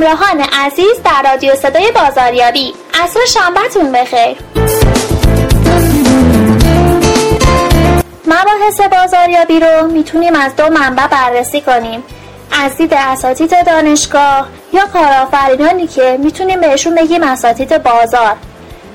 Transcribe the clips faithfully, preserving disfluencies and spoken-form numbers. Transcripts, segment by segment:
همراهان عزیز در رادیو صدای بازاریابی، عصر شنبه‌تون بخیر. مباحث بازاریابی رو میتونیم از دو منبع بررسی کنیم، از دید اساتید دانشگاه یا کارآفرینانی که میتونیم بهشون بگیم اساتید بازار.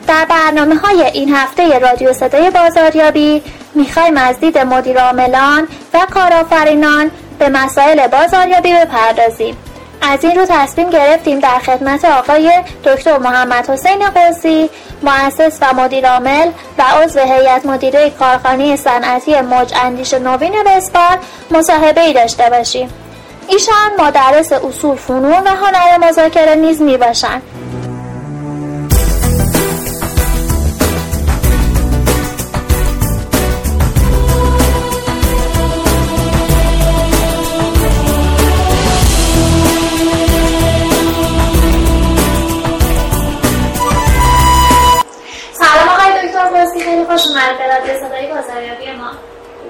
در برنامه‌های این هفته رادیو صدای بازاریابی میخوایم از دید مدیر عاملان و کارآفرینان به مسائل بازاریابی بپردازیم. از این رو تصمیم گرفتیم در خدمت آقای دکتر محمد حسین غوثی، مؤسس و مدیر عامل و عضو هیئت مدیره کارخانه صنعتی موج اندیش نوین اسپار مصاحبه‌ای داشته باشیم. ایشان مدرس اصول فنون و هنر مذاکره نیز می باشند.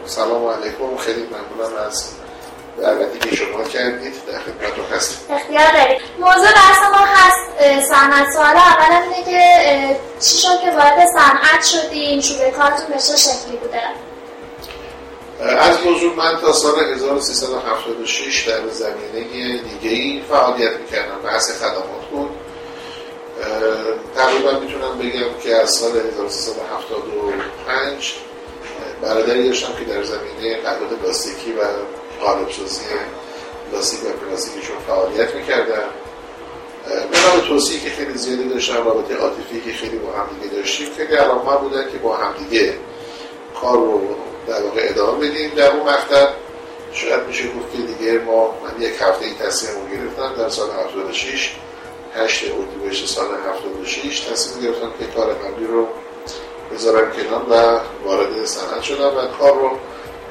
سلام علیکم، خیلی ممنونم از دعوتی که شما کردید، در خدمت هستم. اختیار دارید. موضوع بحث ما هست صنعت. سوال اول اینه که چی شد که وارد صنعت شدین؟ شروع کارتون به چه شکلی بوده؟ از موضوع من تا سال هزار و سیصد و هفتاد و شش در زمینه دیگه‌ای فعالیت می‌کردم، بحث خدمات بود. تقریبا میتونم بگم که از سال هزار و سیصد و هفتاد و پنج برادری داشتم که در زمینه قطعات پلاستیکی و قالب‌سازی پلاستیک و پلاستیکشون فعالیت میکردم. منابع توصیحی که خیلی زیادی داشتم، رابطه عاطفی که خیلی با همدیگه داشتیم، خیلی علاقه‌مند بودن که با همدیگه کار رو در واقع ادامه بدیم. در اون مقطع شاید میشه گفت که دیگه ما من یک هفته این تصمیم رو گرفتم در سال هفتاد و شش، هشت اردیبهشت سال هفتاد و شش تصمیم گرفتم که کار قبلی رو بذارم کنار و وارد صنعت شدم و کار رو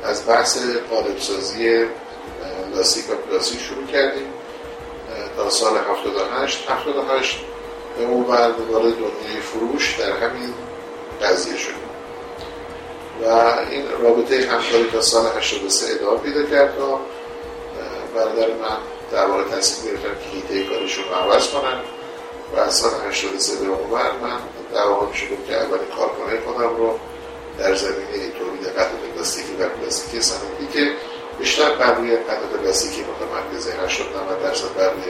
از بحث قالب‌سازی لاستیک و پلاستیک شروع کردیم تا سال هفتاد و هشت. هفتاد و هشت به اون بعد وارد دنیای فروش در همین قضیه شدیم و این رابطه همکاری تا سال هشتاد و سه ادامه پیدا کرد و برادر من در واقع تصمیم گرفتم که هیته کارشون رو عوض کنم و از سال هشتاد و سه به اون بعد من در واقع میشه گفت که اولین کارخانه خودم رو در زمینه تولید قطعات پلاستیکی و پلاستیکی صنعتی که بیشتر بر روی قطعات پلاستیکی متمرکز هشتاد تا نود درصد بر روی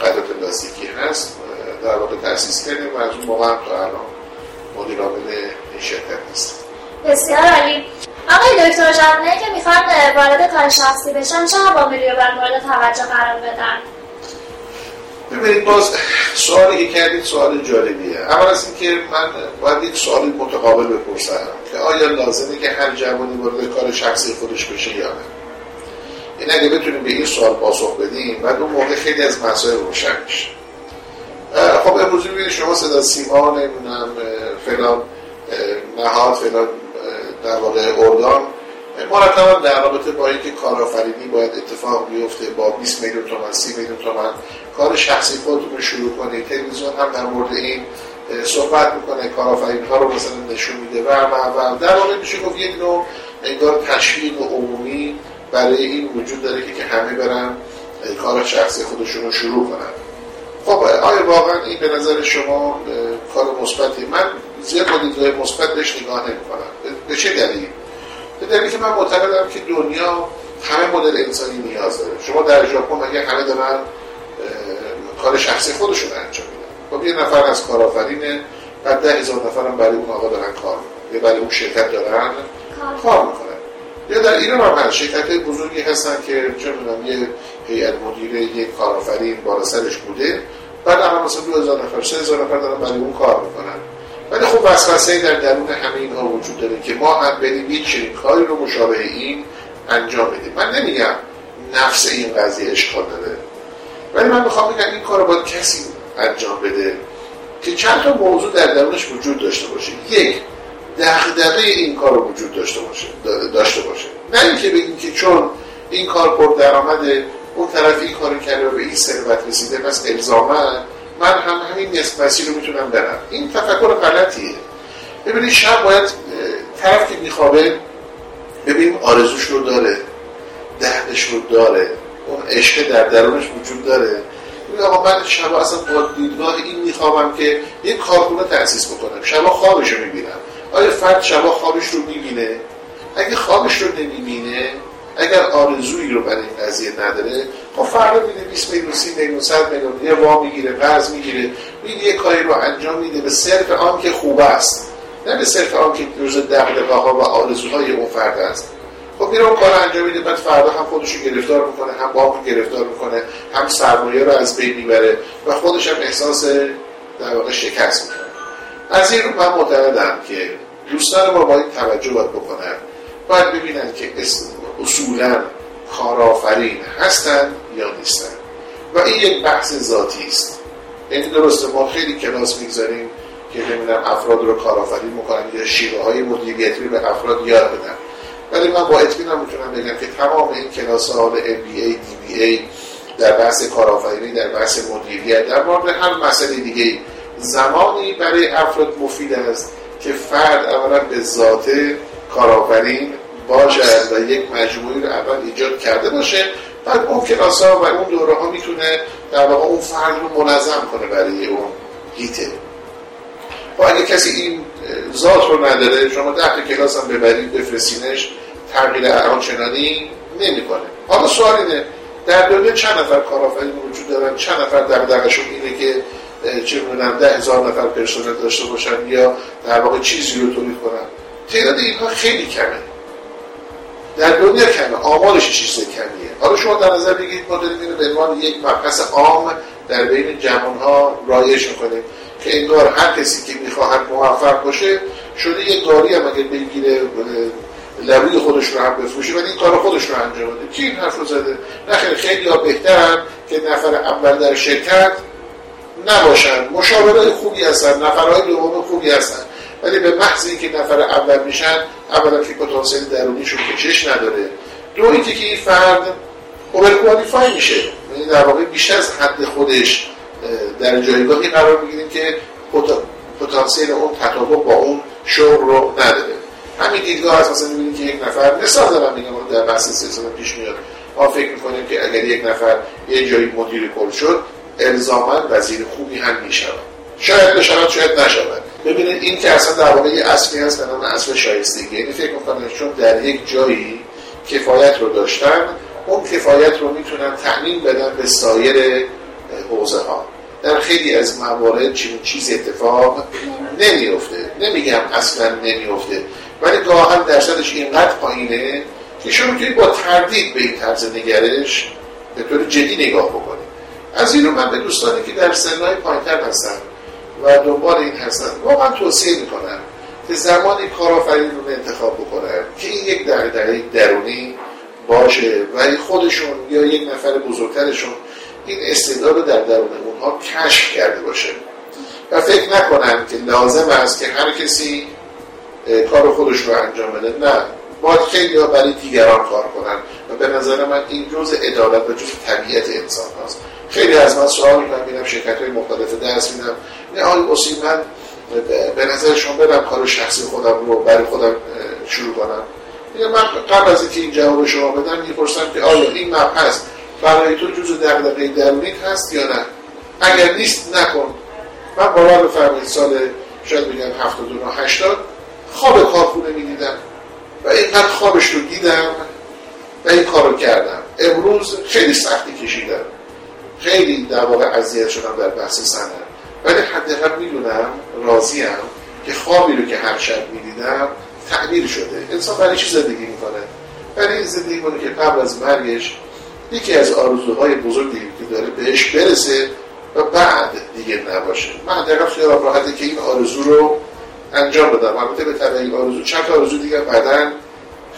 قطعات پلاستیکی هست در واقع تأسیس کردیم و از اون موقع هم تا الان مدیر عامل این شرکت هستم. بسیار عالی. آقای دکتر، جوانایی که میخوان وارد کار شخصی بشن چه عواملی رو بر مورد توجه قرار بدن؟ ببینید، باز سوالی که کردید سوال جالبیه. اول از این که من باید یک سوال متقابل بپرسم که آیا لازمه که هر جوانی وارد کار شخصی خودش بشه یا نه؟ این اگه بتونیم به این سوال پاسخ بدیم بعد اون موقع خیلی از مسائل روشن میشه. خب امروز ببینید شما صدا سیما نمیدونم فلان نهاد فلان در واقع اردان مرتبا در رابطه با اینکه کارآفرینی باید اتفاق بیفته، با بیست میلیون تومان سی میلیون تومان کار شخصی خودتون رو شروع کنید. تلویزیون هم در مورد این صحبت میکنه، کارآفرین‌ها رو مثلا نشون میده و و در واقع میشه گفت یک نوع انگار تشویق عمومی برای این وجود داره که همه برن کار شخصی خودشون رو شروع کنن. خب آیا واقعا این به نظر شما کار مثبتی؟ من زیاد با دیدگاه مثبت بهش نگاه نمی‌کنم. به چه دلیل؟ به دلیلی که من معتقدم که دنیا همه مدل انسانی نیاز داره. شما در ژاپن اگه همه دارن کار شخصی خودشون انجام میدن، خب یه نفر از کارآفرینه، بعد ده هزار نفرم برای اون آقا دارن کار میکنن یا برای اون شرکت دارن کار میکنن. یا در ایران هم هست، شرکت‌های بزرگی هستن که چه می‌دونم یه هیئت مدیره یه کارآفرین بالا سرش بوده، بعد هم مثلا دو هزار نفر سه هزار نفر دارن برای اون کار میکنن. ولی خب وسوسه‌ای در درون همه اینها وجود داره که ما هم بریم یک چنین کاری رو مشابه این انجام بدیم. من نمیگم نفس این قضیه اشکال نداره، ولی من میخوام بگم این کار رو باید کسی انجام بده که چند تا موضوع در درونش وجود داشته باشه. یک، دغدغه این کار رو وجود داشته باشه داشته باشه نه اینکه بگیم که چون این کار پر درآمده، اون طرف این کارو کرده و به این ثروت رسیده پس الزاماً من هم همین نصف مسیر رو میتونم برم. این تفکر غلطیه. ببینید شب باید طرف که میخوابه ببینیم آرزوش رو داره، دردش رو داره، اون عشق در درونش وجود داره. میگم آقا من شبا اصلا با دیدگاه این میخوام که یک کارخونه تأسیس بکنم، شبا خوابش رو میبینم. آیا فرد شبا خوابش رو میبینه؟ اگه خوابش رو نمیبینه، اگر آرزویی رو برای این قضیه نداره، خب فردا میده بیست میلیون، سی میلیون، صد میلیون یه وا میگیره، قرض میگیره، میگه یه کاری رو انجام میده به صرف آن که خوب است، نه به صرف آن که جزء دغدغه‌ها و آرزوهای اون فرد است. خب میره اون کار انجام میده، بعد فردا هم خودشو گرفتار میکنه، هم بانک گرفتار میکنه، هم سرمایه رو از بین میبره و خودش هم احساس در واقع شکست میکنه. از این رو من معتقدم که دوستان ما با این توجه باید بکنن، باید ببینن که اصولا کارآفرین هستن یا نیستن و این یک بحث ذاتی است. یعنی درسته ما خیلی کلاس میگذاریم که نمیدونم افراد رو کارآفرین میکنن یا شیوه های مدیریتی به افراد یاد بدن، ولی من با اطمینان میتونم بگم که تمام این کلاس ها به ام بی ای، دی بی ای در بحث کارآفرینی، در بحث مدیریت، در مورد هر مسئله دیگه زمانی برای افراد مفید است که فرد اولا به ذات کارآفرین باشد و یک مجموعی رو اول ایجاد کرده باشه، بعد اون کلاس ها و اون دوره ها میتونه در واقع اون فرد رو منظم کنه برای اون هیته. و اگه کسی این ذات رو نداره، شما ده کلاس هم ببرید بفرستینش، تغییر آنچنانی نمی‌کنه. حالا سوال اینه در دنیا چند نفر کارآفرین وجود دارن؟ چند نفر دغدغه‌شون اینه که چه می‌دونم ده هزار نفر پرسنل داشته باشن یا در واقع چیزی رو تولید کنن؟ تعداد اینها خیلی کمه. در دنیا کمه، آمارش چیز کمیه. حالا شما در نظر بگیرید ما داریم اینو به عنوان یک مبحث عام در بین جوان‌ها رایج می‌کنیم. که انگار هر کسی که میخواهد موفق باشه شده یک گاری هم اگر بگیره لبوی خودش رو هم بفروشه ولی این کار خودش رو انجام بده. کی این حرف رو زده؟ نخیر، خیلی ها بهترن که نفر اول در شرکت نباشن، مشاورای خوبی هستن، نفرهای دوم خوبی هستن، ولی به محض اینکه نفر اول میشن، اولا که پتانسیل درونیشون که چش نداره، دو اینکه که این فرد اوورکوالیفای میشه، یعنی در واقع بیشتر از حد خودش در جایگاهی قرار میگیریم که پتانسیل اون تطابق با اون شغل رو نداره. همین دیدگاه هست. مثلا میبینیم که یک نفر مثال دارم میگم در بحث سیاست پیش میاد، ما فکر میکنیم که اگر یک نفر یه جایی مدیر کل شد الزاماً وزیر خوبی هم میشود، شاید بشود شاید نشود. ببینید این که اصلا در واقع یه اصلی هست به نام اصل شایستگی، یعنی فکر میکنم چون در یک جایی کفایت رو داشتن، اون کفایت رو میتونن تأمین بدن به سایر حوزه ها. در خیلی از موارد چنین چیز اتفاق نمیفته، نمیگم اصلا نمیفته، ولی گاهن درصدش اینقدر پایینه که شما میتونید با تردید به این طرز نگرش به طور جدی نگاه بکنید. از این رو من به دوستانی که در سنهای پایین‌تر هستن و دنبال این هستن واقعا توصیه میکنم که زمانی کارآفرین رو انتخاب بکنن که این یک دغدغه درونی باشه و خودشون یا یک نفر بزرگترشون این استعداد رو در درون اونها کشف کرده باشه و فکر نکنن که لازم است که هر کسی کار خودش رو انجام بده. نه، باید خیلی ها برای دیگران کار کنن و به نظر من این جزء عدالت و جزء طبیعت انسان هاست. خیلی از من سوال می‌کنم، شرکت های مختلف درس میدم، نه آقای اصیل من به نظر شما برم کار شخصی خودم رو برای خودم شروع کنم. من قبل از اینکه این جواب شما بدم میپرسم که آیا این مبحث برای تو جزء دغدغه درونیت هست یا نه؟ اگر نیست نکن. من باور بفرمایید سال شاید بگم هفتاد و نه هشتاد خواب کارخونه می‌دیدم و اینقدر خوابش رو دیدم و این کارو کردم. امروز خیلی سختی کشیدم، خیلی در واقع اذیت شدم در بحث صنعت، ولی حداقل میدونم، راضیم که خوابی رو که هر شب می‌دیدم تعبیر شده. انسان برای چی زندگی می‌کنه؟ برای زندگی می‌کنه که قبل از مرگش یکی از آرزوهای بزرگی که داره بهش برسه و بعد دیگه نباشه. من دقیقا خیلی راحته که این آرزو رو انجام بدم. البته به طبع این آرزو چند آرزو دیگه بعدن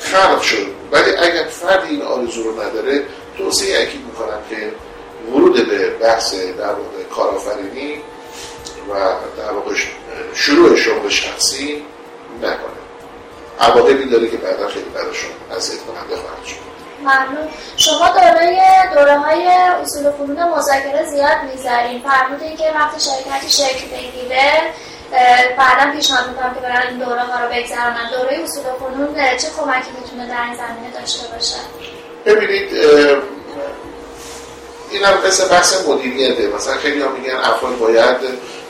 خلق شد، ولی اگر فرد این آرزو رو نداره، توصیه اکید میکنم که ورود به بحث در واقع کارآفرینی و در واقع شروع شغل شخصی نکنه. عواقبی داره که بعدا خیلی براشون اذیت کننده خواهد شد. ممنون. شما دارای دوره های اصول و فنون مذاکره زیاد می‌ذارین. فرمودین که وقتی شرکتی شکل بگیره بعداً پیشنهاد می‌کنم که برای این دوره ها رو بگذرونن. دوره اصول و فنون چه کمکی می‌تونه در این زمینه داشته باشه؟ ببینید این هم قصه بحث مدیریته. مثلا خیلی ها میگن افراد باید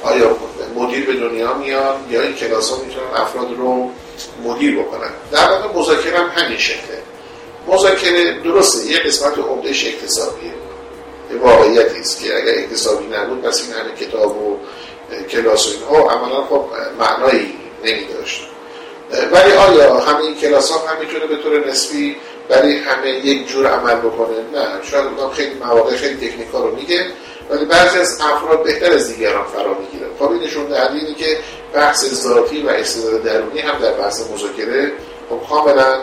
آیا مدیر به دنیا میان یا این کلاس ها میتونن افراد رو مدیر بکنن. در واقع مذاکره هم همین شکله. مذاکره درسته یه قسمت عمدهش اقتصادیه، یه واقعیتی است که اگر اقتصادی نبود پس این همه کتاب و کلاس و اینها عملا خب معنایی نمیداشت. ولی آیا همین کلاس ها هم میتونه به طور نسبی ولی همه یک جور عمل بکنه؟ نه، شاید اونم خیلی مواقع خیلی تکنیکا رو میگه ولی بعضی از افراد بهتر از دیگران فرا میگیره. خب این نشون دهنده اینه که بحث ذاتی و استعداد درونی هم در بحث مذاکره خب کاملا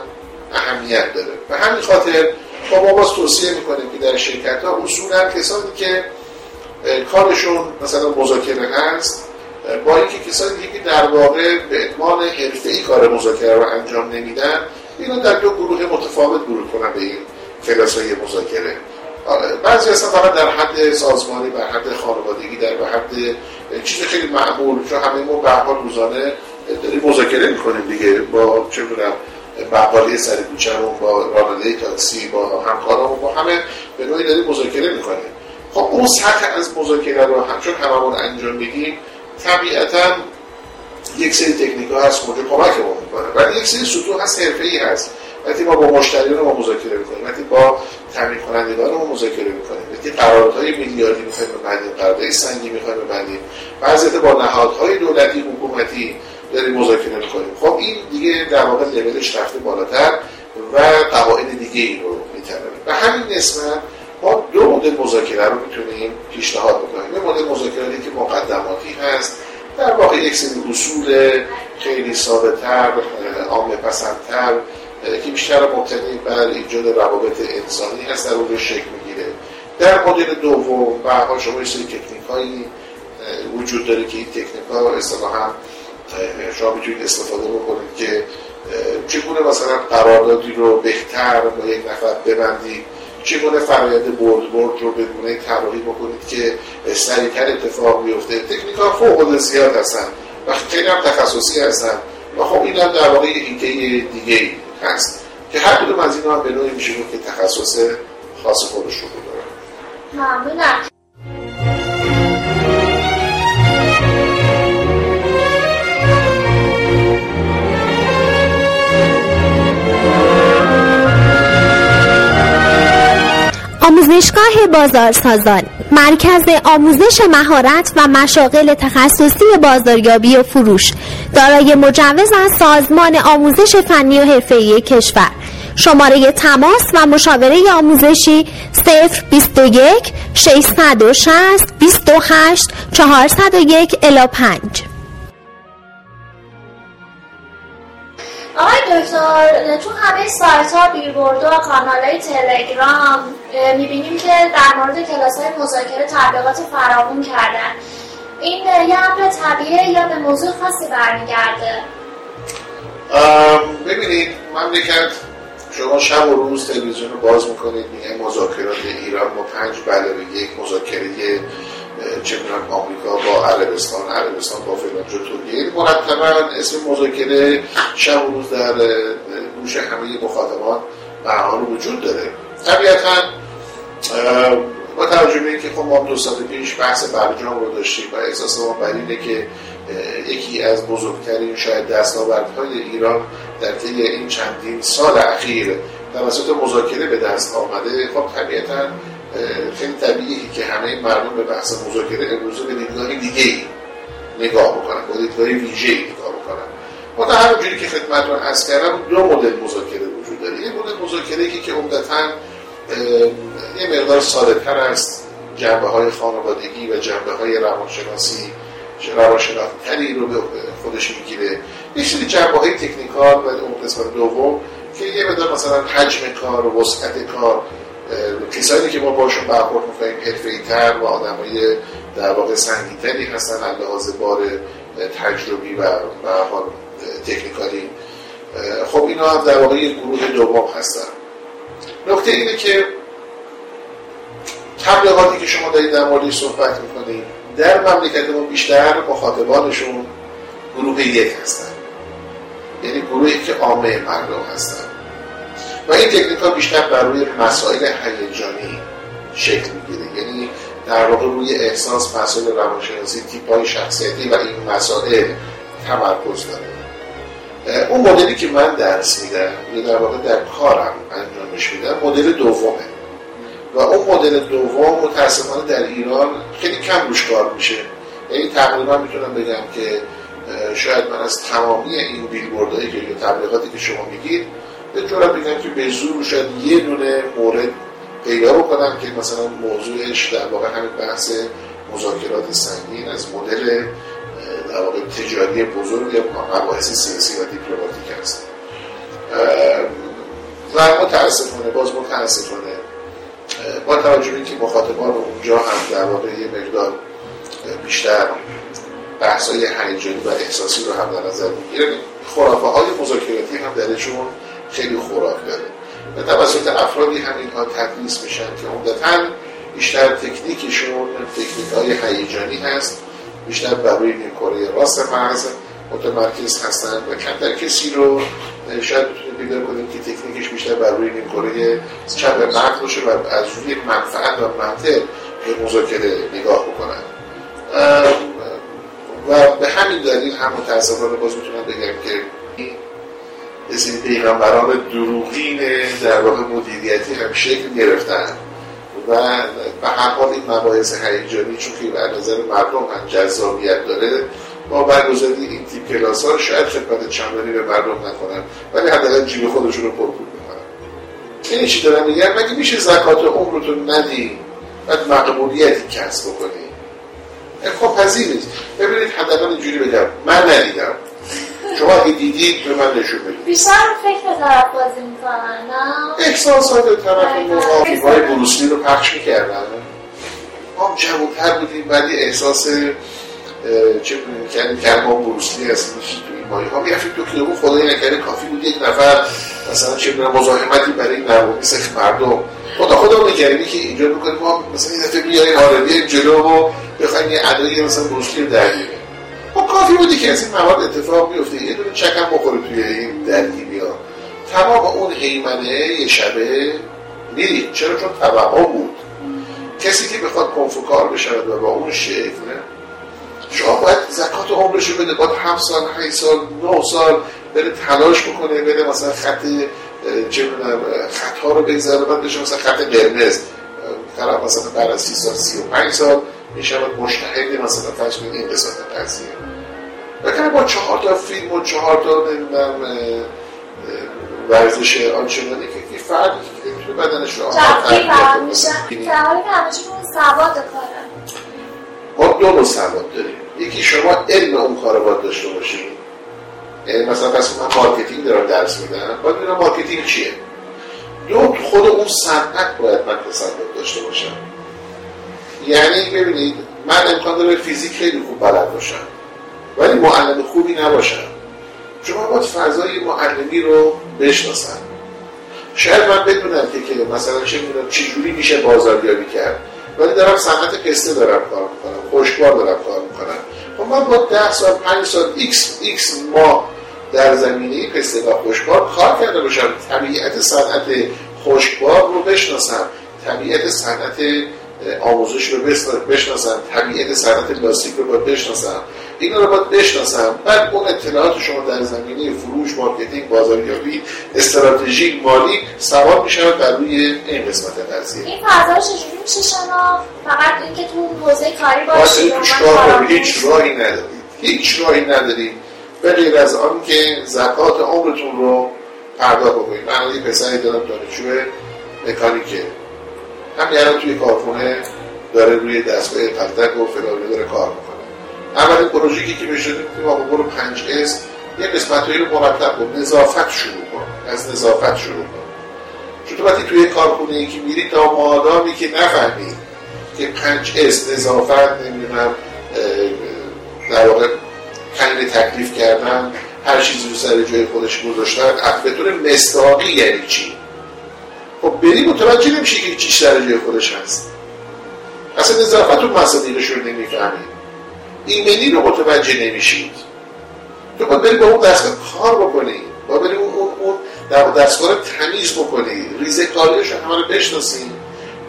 اهمیت داره. به همین خاطر خب ما باز توصیه میکنیم که در شرکت ها اصولا کسانی که کارشون مثلا مذاکره هست با اینکه کسانی که در واقع به اتمام حرفه‌ای کار مذاکره رو انجام نمیدن، اینا در دو گروه متفاوت گروه کنن به این کلاس‌های مذاکره. بعضی اصلا فقط در حد سازمانی، در حد خانوادگی، در حد چیز خیلی معمول، چون همه ما به حال روزانه داریم مذاکره میکنیم دیگه، با چه می‌دونم بقالی سر کوچه‌مون، با راننده تاکسی، با همکارامون، با همه به نوعی داریم مذاکره میکنیم. خب اون سطح از مذاکره رو همچون هممون انجام میدیم، طبیعتاً یک سری تکنیک‌ها هست کجا کمکمون می‌کنه، ولی یک سری سطوح هست حرفه‌ای هست. وقتی ما با مشتریان ما مذاکره می‌کنیم، وقتی با تامین کنندگان ما مذاکره می‌کنیم، وقتی قراردادهای میلیاردی می‌خوایم ببندیم، قراردادهای سنگین می‌خوایم ببندیم، بعضی با نهادهای دولتی حکومتی داریم مذاکره می‌کنیم. خب این دیگه در واقع لولش رفته بالاتر و قواعد دیگه‌ای رو می‌تونه. به همین نسبت ما دو مدل مذاکره رو می‌تونیم پیشنهاد بدیم. یه مدل مذاکره‌ای که مقدماتی هست، در واقع یک سری اصول خیلی ثابت‌تر، عامه‌پسندتر که بیشتر مبتنی بر ایجاد روابط انسانی هست در اون شکل میگیره. در مدل دوم به هر حال شما یه سری تکنیک‌هایی وجود داره که این تکنیک‌ها اصطلاحاً شما می‌تونید استفاده بکنید که چگونه مثلا قراردادی رو بهتر با یک نفر ببندید، چگونه فرآیند برد برد رو به گونه‌ای طراحی بکنید که سریع‌تر اتفاق بیفته. تکنیک‌ها فوق‌العاده زیاد هستن و خیلی هم تخصصی هستن و خب این هم در واقع یک ایده دیگه‌ای هست که هر کدوم از اینا به نوعی میشه که تخصص خاص خودش رو داره. ممنونم. آموزشگاه بازارسازان، مرکز آموزش مهارت و مشاغل تخصصی بازاریابی و فروش، دارای مجوز از سازمان آموزش فنی و حرفه‌ای کشور. شماره تماس و مشاوره آموزشی صفر بیست و یک ششصد و شصت بیست و هشت چهارصد و یک الی پنج. آقای دکتر، تو همه سایت ها، بیلبورد ها، کانال های تلگرام میبینیم که در مورد کلاس های مذاکره تبلیغات فراوون کردن. این یه امر طبیعیه یا به موضوع خاصی برمیگرده؟ ببینید، مملکت شما شب و روز تلویزیون رو باز میکنید، میگه مذاکرات ایران با پنج بلاوه یک، مذاکره چه می‌دونم آمریکا با عربستان، عربستان با فلان جور ترکیه. مرتباً اسم مذاکره شب و روز در گوش همه مخاطبان معانی وجود داره. طبیعتاً با توجه به اینکه خب ما دو سال پیش بحث برجام رو داشتیم و احساس ما بر اینه که یکی از بزرگترین شاید دستاوردهای ایران در طی این چندین سال اخیر توسط مذاکره به دست آمده، خب طبیعتاً خیلی طبیعیه که همه مردم به بحث مذاکره امروزه به دیدگاهی دیگه‌ای نگاه بکنن، به دیدگاهی ویژه‌ای نگاه بکنن. ما در همونجوری که خدمتتون عرض کردم دو مدل مذاکره وجود داره. یه مدل مذاکره‌ای که عمدتاً یه مقدار ساده‌تر است، جنبه‌های خانوادگی و جنبه‌های روانشناسی روانشناختری رو به خودش می‌گیره. یه سری جنبه‌های تکنیکال و اون قسمت دوم که یه مقدار مثلا حجم کار و وسعت کار، کسانی که ما باشون برخورد می‌کنیم حرفه‌ای‌تر و آدمای در واقع سنگین‌تری هستن از لحاظ بار تجربی و به هر حال تکنیکالی. خب اینا هم در واقع یک گروه دوم هستن. نکته اینه که تبلیغاتی که شما دارید در موردش صحبت می‌کنید در مملکت ما بیشتر مخاطبانشون گروه یک هستن، یعنی گروهی که عامه مردم هستن و این تکنیک‌ها بیشتر بر روی مسائل هیجانی شکل میگیره. یعنی در واقع روی احساس، مسائل روانشناسی، تیپ‌های شخصیتی و این مسائل تمرکز داره. اون مدلی که من درس میدم یا در واقع در کارم انجامش میدم مدل دومه و اون مدل دوم متاسفانه در ایران خیلی کم روش کار میشه. یعنی تقریبا میتونم بگم که شاید من از تمامی این بیلبوردهایی که یا تبلیغاتی که شما میگید بتونم بگم که به زور شاید یه دونه مورد پیدا بکنم که مثلا موضوعش در واقع همین بحث مذاکرات سنگین از مدل در واقع تجاری بزرگ یا مباحث سیاسی و دیپلماتیک هست. و متاسفانه باز متاسفانه با توجه به اینکه مخاطبان اونجا هم در واقع یه مقدار بیشتر بحث‌های هیجانی و احساسی رو هم در نظر می‌گیره، خرافه‌های مذاکراتی هم درشون خیلی خوراک داره و توسط افرادی همین‌ها تدریس میشن که عمدتاً بیشتر تکنیکشون تکنیک‌های هیجانی هست، بیشتر برای نیمکره راست مغز متمرکز هستن و کمتر کسی رو شاید بتونیم پیدا کنیم که تکنیکش بیشتر برای نیمکره چپ مغز باشه و از روی منفعت و منطق به مذاکره نگاه بکنن و به همین دلیل هم متاسفانه باز میتونم بگم که این سری پیغمبران دروغین در واقع مدیریتی هم شکل گرفتن و به هر حال این مباحث هیجانی چون که به نظر مردم هم جذابیت داره با برگزاری این تیپ کلاس ها شاید خدمت چندانی به مردم نکنن ولی حداقل جیب خودشون رو پر پول میکنن. یعنی چی دارم میگم؟ مگه میشه زکات عمرتون ندی بعد مقبولیتی کسب بکنی؟ خب پذیر نیست. ببینید حداقل اینجوری بگم من ندیدم، شما اگه دیدید به من نشون بدید. بیشتر فکر طرف بازی میکنن نه؟ احساسات طرف این آفیبای بروسلی رو پخش میکردن. ما هم جمعتر بودیم بعد یه احساس چه میکنیم کلمان بروسلی هست میشید توی این مایی ها میرفتیم تو کلمون خدایی نکرده کافی بود یک نفر مثلا چه میرم مزاحمتی برای این نرمانی سخت مردم خدا خدا اون نگرمی که اینجا میکنیم ما مثلا این دفعه بیاییم آرادی جلو و بخواییم یه عدایی مثلا بروسلی درگیره. خب کافی بودی که از این مواد اتفاق میفته یه دونه چکم بخوره توی این درگیری ها تمام اون هیمنه یه شبه میرید. چرا؟ چون طبعا بود کسی که بخواد کنفوکار بشود و با اون شکل شما باید زکات عمرش رو بده، باید هفت سال، هشت سال، نه سال بره تلاش بکنه، بره مثلا خط خطها رو بگذاره باید بشه مثلا خط قرمز طرف مثلا بعد از سی سال، سی و پنج سال میشه باید مشتهد مثلا تشکیل این قسمت قضیه بکنه با چهار تا فیلم و چهار تا نمیدونم ورزش آنچنانی که فرد که بدنش رو آمد ترمیه کنم در حالی که همه چون سواد کاره. ما دو نوع سواد داریم، یکی شما علم اون کار باید داشته باشیم. یعنی مثلا پس من مارکتینگ دارم درس میدن باید میدونم مارکتینگ چیه. دو خود اون صنعت باید من تصدق داشته باشم. یعنی ببینید من امکان داره فیزیک خیلی خوب بلد باشم ولی معلم خوبی نباشم. شما باید فضای معلمی رو بشناسن. شاید من بدونم که که مثلا چه میدونم چجوری میشه بازاریابی کرد ولی دارم صنعت قصه دارم کار میکنم، خوشبار دارم کار میکنم و من با ده سال، پنج سال، ایکس ایکس ماه در زمینه قصه و خوشبار کار کرده باشم، طبیعت صنعت خوشبار رو بشناسم، طبیعت صنعت آموزش رو بشناسم، طبیعت صنعت لاستیک رو باید بشناسم، این رو باید بشناسم. بعد اون اطلاعات شما در زمینه فروش، مارکتینگ، بازاریابی، استراتژی، مالی سوار میشه در روی این قسمت قضیه. این فضا چجوری میشه شناخت؟ فقط اینکه تو حوزه کاری باشید و هیچ راهی ندارید، هیچ راهی ندارید به غیر از آن که زکات عمرتون رو پرداخت بکنید. من یه پسری دارم دانشجو مکانیکه همین الان توی کارخونه داره روی دستگاه پلتک و فلانی داره کار میکنه. اولین پروژه‌ای که بهش دادیم گفتیم آقا برو پنج اس یه قسمتایی رو مرتب کن، نظافت شروع کن، از نظافت شروع کن. چون وقتی توی کارخونه‌ای که میری تا آدمی که نفهمی که پنج اس نظافت نمیدونم در واقع تعیین تکلیف کردن هر چیزی رو سر جای خودش گذاشتن به طور مصداقی یعنی چی؟ خب بریم متوجه نمیشه که چیش در جای خودش هست. اصلا نظافت و مصادیقش رو نمیفهمید، ایمنی رو متوجه نمیشید. تو باید بریم با اون دستگاه کار بکنید، باید بریم اون, اون, اون دستگاه رو تمیز بکنید، ریزه کاریش رو همه رو بشناسید.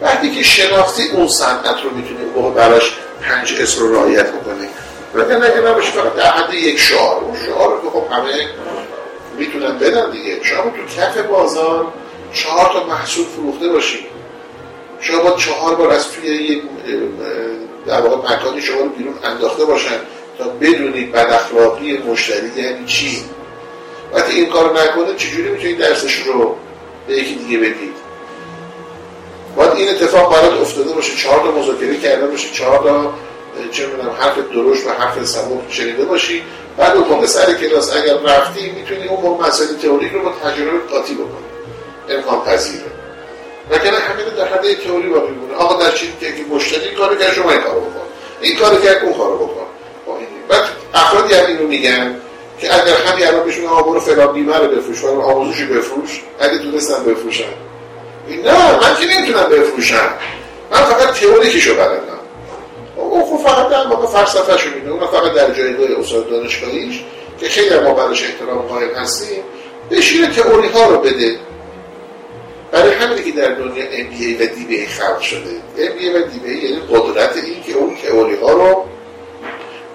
وقتی که شناختی اون صنعت رو میتونیم با براش پنج اس رو رعایت بکنیم، ولی نگه نباشه فقط در حد یک شعار. اون شعار رو خب همه میتونن بدن دیگه. شما تو کف بازار چهار تا محصول فروخته باشی، شما باید چهار بار از توی یک در واقع مکانی شما رو بیرون انداخته باشن تا بدونید بد اخلاقی مشتری یعنی چی. وقتی این کار نکنه چجوری میتونید درسش رو به یکی دیگه بدید؟ باید این اتفاق برات افتاده باشه، چهار تا مذاکره کرده باشی، چهار تا چه می‌دونم حرف درشت و حرف سموم شنیده باشی، بعد اون سر کلاس اگر رفتی میتونی اون مسائل تئوری رو با تجربه قاطی بکنی. امکان پذیره. لکن همین در حد تئوری باقی می‌مونه. آقا در چیزی که مشتری کارو کرد شما این کارو بکن، این کارو کرد اون کارو بکن. بعد افرادی هم اینو میگن که اگر همین الان بهشون آقا برو فلان بیمه رو بفروش، برو آموزشی بفروش، اگه تونستن بفروشن. نه من که نمیتونم بفروشم، من فقط تئوریکشو بلدم. اون خب فقط در واقع فلسفه‌شو میدونه، اون فقط در جایگاه استاد دانشگاهیش که خیلی ما براش احترام قائل هستیم بشینه تئوری ها رو بده. برای همینه که در دنیا ام بی ای و دی بی ای خلق شده. ام بی ای و دی بی ای یعنی قدرت این که اون تئوری ها رو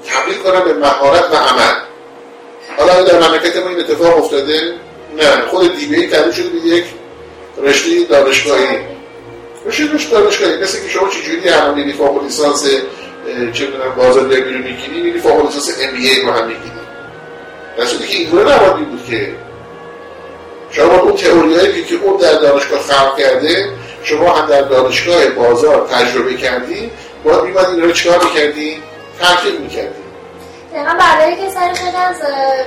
تبدیل کنه به مهارت و عمل. حالا در مملکت ما این اتفاق افتاده؟ نه، خود دی بی ای تبدیل شده به یک رشته دانشگاهی. رشته رشته دانشگاهی مثل که شما چجوری هم میری فوق لیسانس چه می‌دونم بازاریابی رو می‌گیری، میری فوق لیسانس ام بی ای رو هم می‌گیری. راستش که اینطوری نباید بود که شما اون تئوریایی که اون در دانشگاه خلق کرده شما هم در دانشگاه بازار تجربه کردی، باید می‌باید این رو چیکار می‌کردی؟ تحقیق می‌کردی. دقیقا برای که سر خیلی از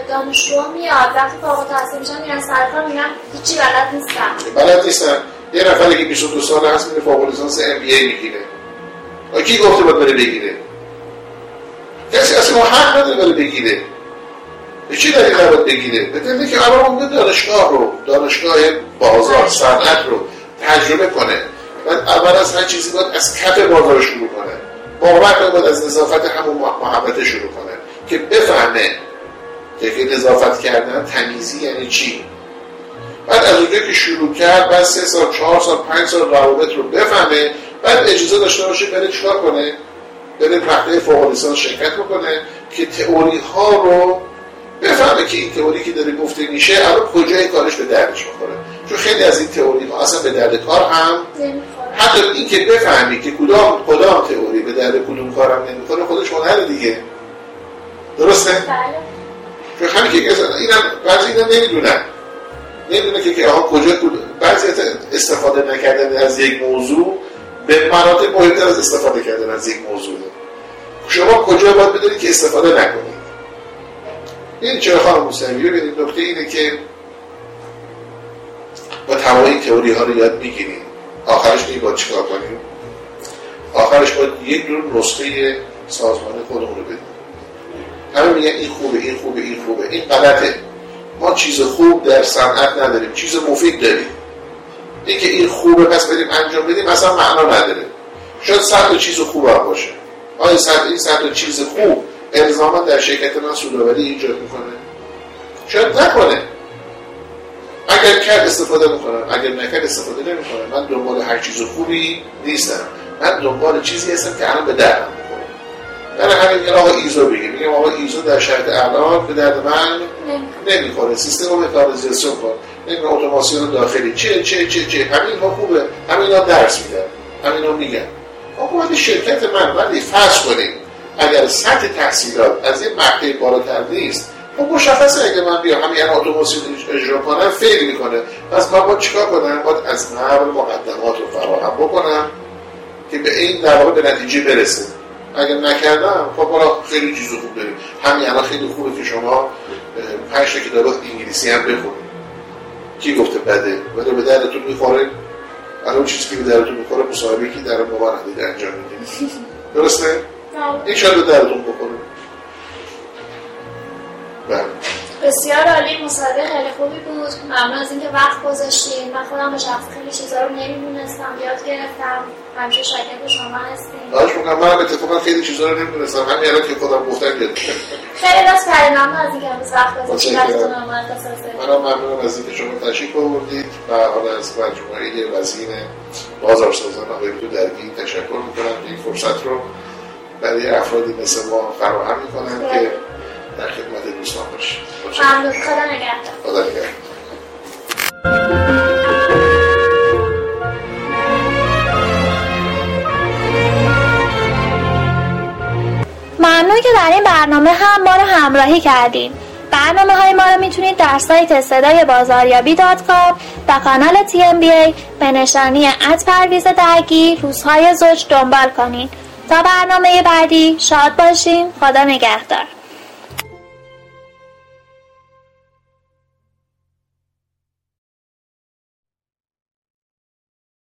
دانشجوها میاد وقتی فارغ التحصیل میشن میرن سر کار میگن هیچی بلد نیستن. بلد نیستن. یه نفری که بیست و دو ساله هست میره فارغ لیسانس ام بی ای میگیره. آ کی گفته باید بره بگیره؟ کسی اصلا حق نداره بره بگیره. به چی دلیل باید بگیره؟ به دلیل که الان اون دانشگاه رو، دانشگاه بازار، صنعت رو تجربه کنه. بعد اول از هر چیزی باید از کف بازار شروع کنه. باور باید از نظافت همون محبت شروع کنه. که بفهمه که نظافت کردن تمیزی یعنی چی. بعد از اونجا که شروع کرد بعد سه سال چهار سال پنج سال روابط رو بفهمه، بعد اجازه داشته باشه بره چیکار کنه، بره رشته فوق لیسانس شرکت بکنه که تئوری ها رو بفهمه که این تئوری که داره گفته میشه الان کجای کارش به دردش میخوره. چون خیلی از این تئوری ها اصلا به درد کار هم حتی این که بفهمی که کدام کدام تئوری به درد کدوم کارم نمیخوره خودش هنره دیگه. درسته؟ بله. چون همین که اینم بعضی اینا نمیدونن. نمیدونه که که آها کجا کجا بعضی استفاده نکردن از یک موضوع به مراتب مهمتر از استفاده کردن از یک موضوع. شما کجا باید بدونید که استفاده نکنید. این چه خانم موسوی ببینید نکته اینه که با تمام تئوری ها رو یاد میگیرید. آخرش می با چیکار کنیم؟ آخرش باید یک دور نسخه سازمان خودمون رو بدیم. همه میگن این خوبه، این خوبه، این خوبه، این غلطه. ما چیز خوب در صنعت نداریم، چیز مفید داریم. اینکه این خوبه پس بریم انجام بدیم اصلا معنا نداره. شاید صد چیز خوب هم باشه. آیا صد این صد چیز خوب الزاما در شرکت من سودآوری ایجاد میکنه؟ شاید نکنه. اگر کرد استفاده میکنم، اگر نکرد استفاده نمیکنم. من دنبال هر چیز خوبی نیستم. من دنبال چیزی هستم که الان به دردم من همین این آقا ایزو بگیم. میگم آقا ایزو در شرط اعلان به درد من نمیخوره. سیستم رو مکانیزاسیون کن. نمیگم اتوماسیون داخلی. چه چه چه چه. همین ها خوبه. همین ها درس میدن. همین ها میگن. آقا باید شرکت من باید فرض کنیم. اگر سطح تحصیلات از یه مقطع بالاتر نیست، خب مشخصه اگه من بیام همین اتوماسیون اجرا کنم فیل میکنه. پس من باید چیکار کنم؟ باید از قبل مقدمات رو فراهم بکنم که به این در واقع به نتیجه برسه. اگر نکردم خب حالا خیلی چیز خوب داریم. همین الان خیلی خوبه که شما پنج تا کتاب انگلیسی هم بخونید. کی گفته بده؟ بده به دردتون میخوره. الان چیزی که به دردتون میخوره مصاحبه‌ای که در مبارک دید انجام میدید. درسته؟ بله. ان شاء الله دردتون بخوره. بله. بسیار عالی، مصاحبه خیلی خوبی بود. ممنون از اینکه وقت گذاشتید. من خودم به شخص خیلی چیزا رو نمیدونستم، یاد گرفتم. همیشه شاگرد شما هستیم. داشت میگم من اتفاقا خیلی چیزا رو نمیدونستم. همین الان که خودم گفتم یاد گرفتم. خیلی دست پرین هم از این که امروز وقت بزنید دستون هم من هم ممنون از این که شما تشریف آوردید و حالا از مجموعه وزین بازارسازان آقای دکتر درگی تشکر میکنم که این فرصت رو برای افرادی مثل ما فراهم میکنم که در خدمت دوستان باشید. ممنون. خدا نگهدار. خدا نگهدار. ممنون که در این برنامه هم ما رو همراهی کردین. برنامه های ما رو میتونید در سایت صدای بازاریابی دات کام و کانال تی ام بی ای به نشانی ات پارویز درگی روزهای زوج دنبال کنین. تا برنامه بعدی شاد باشین. خدا نگهدار.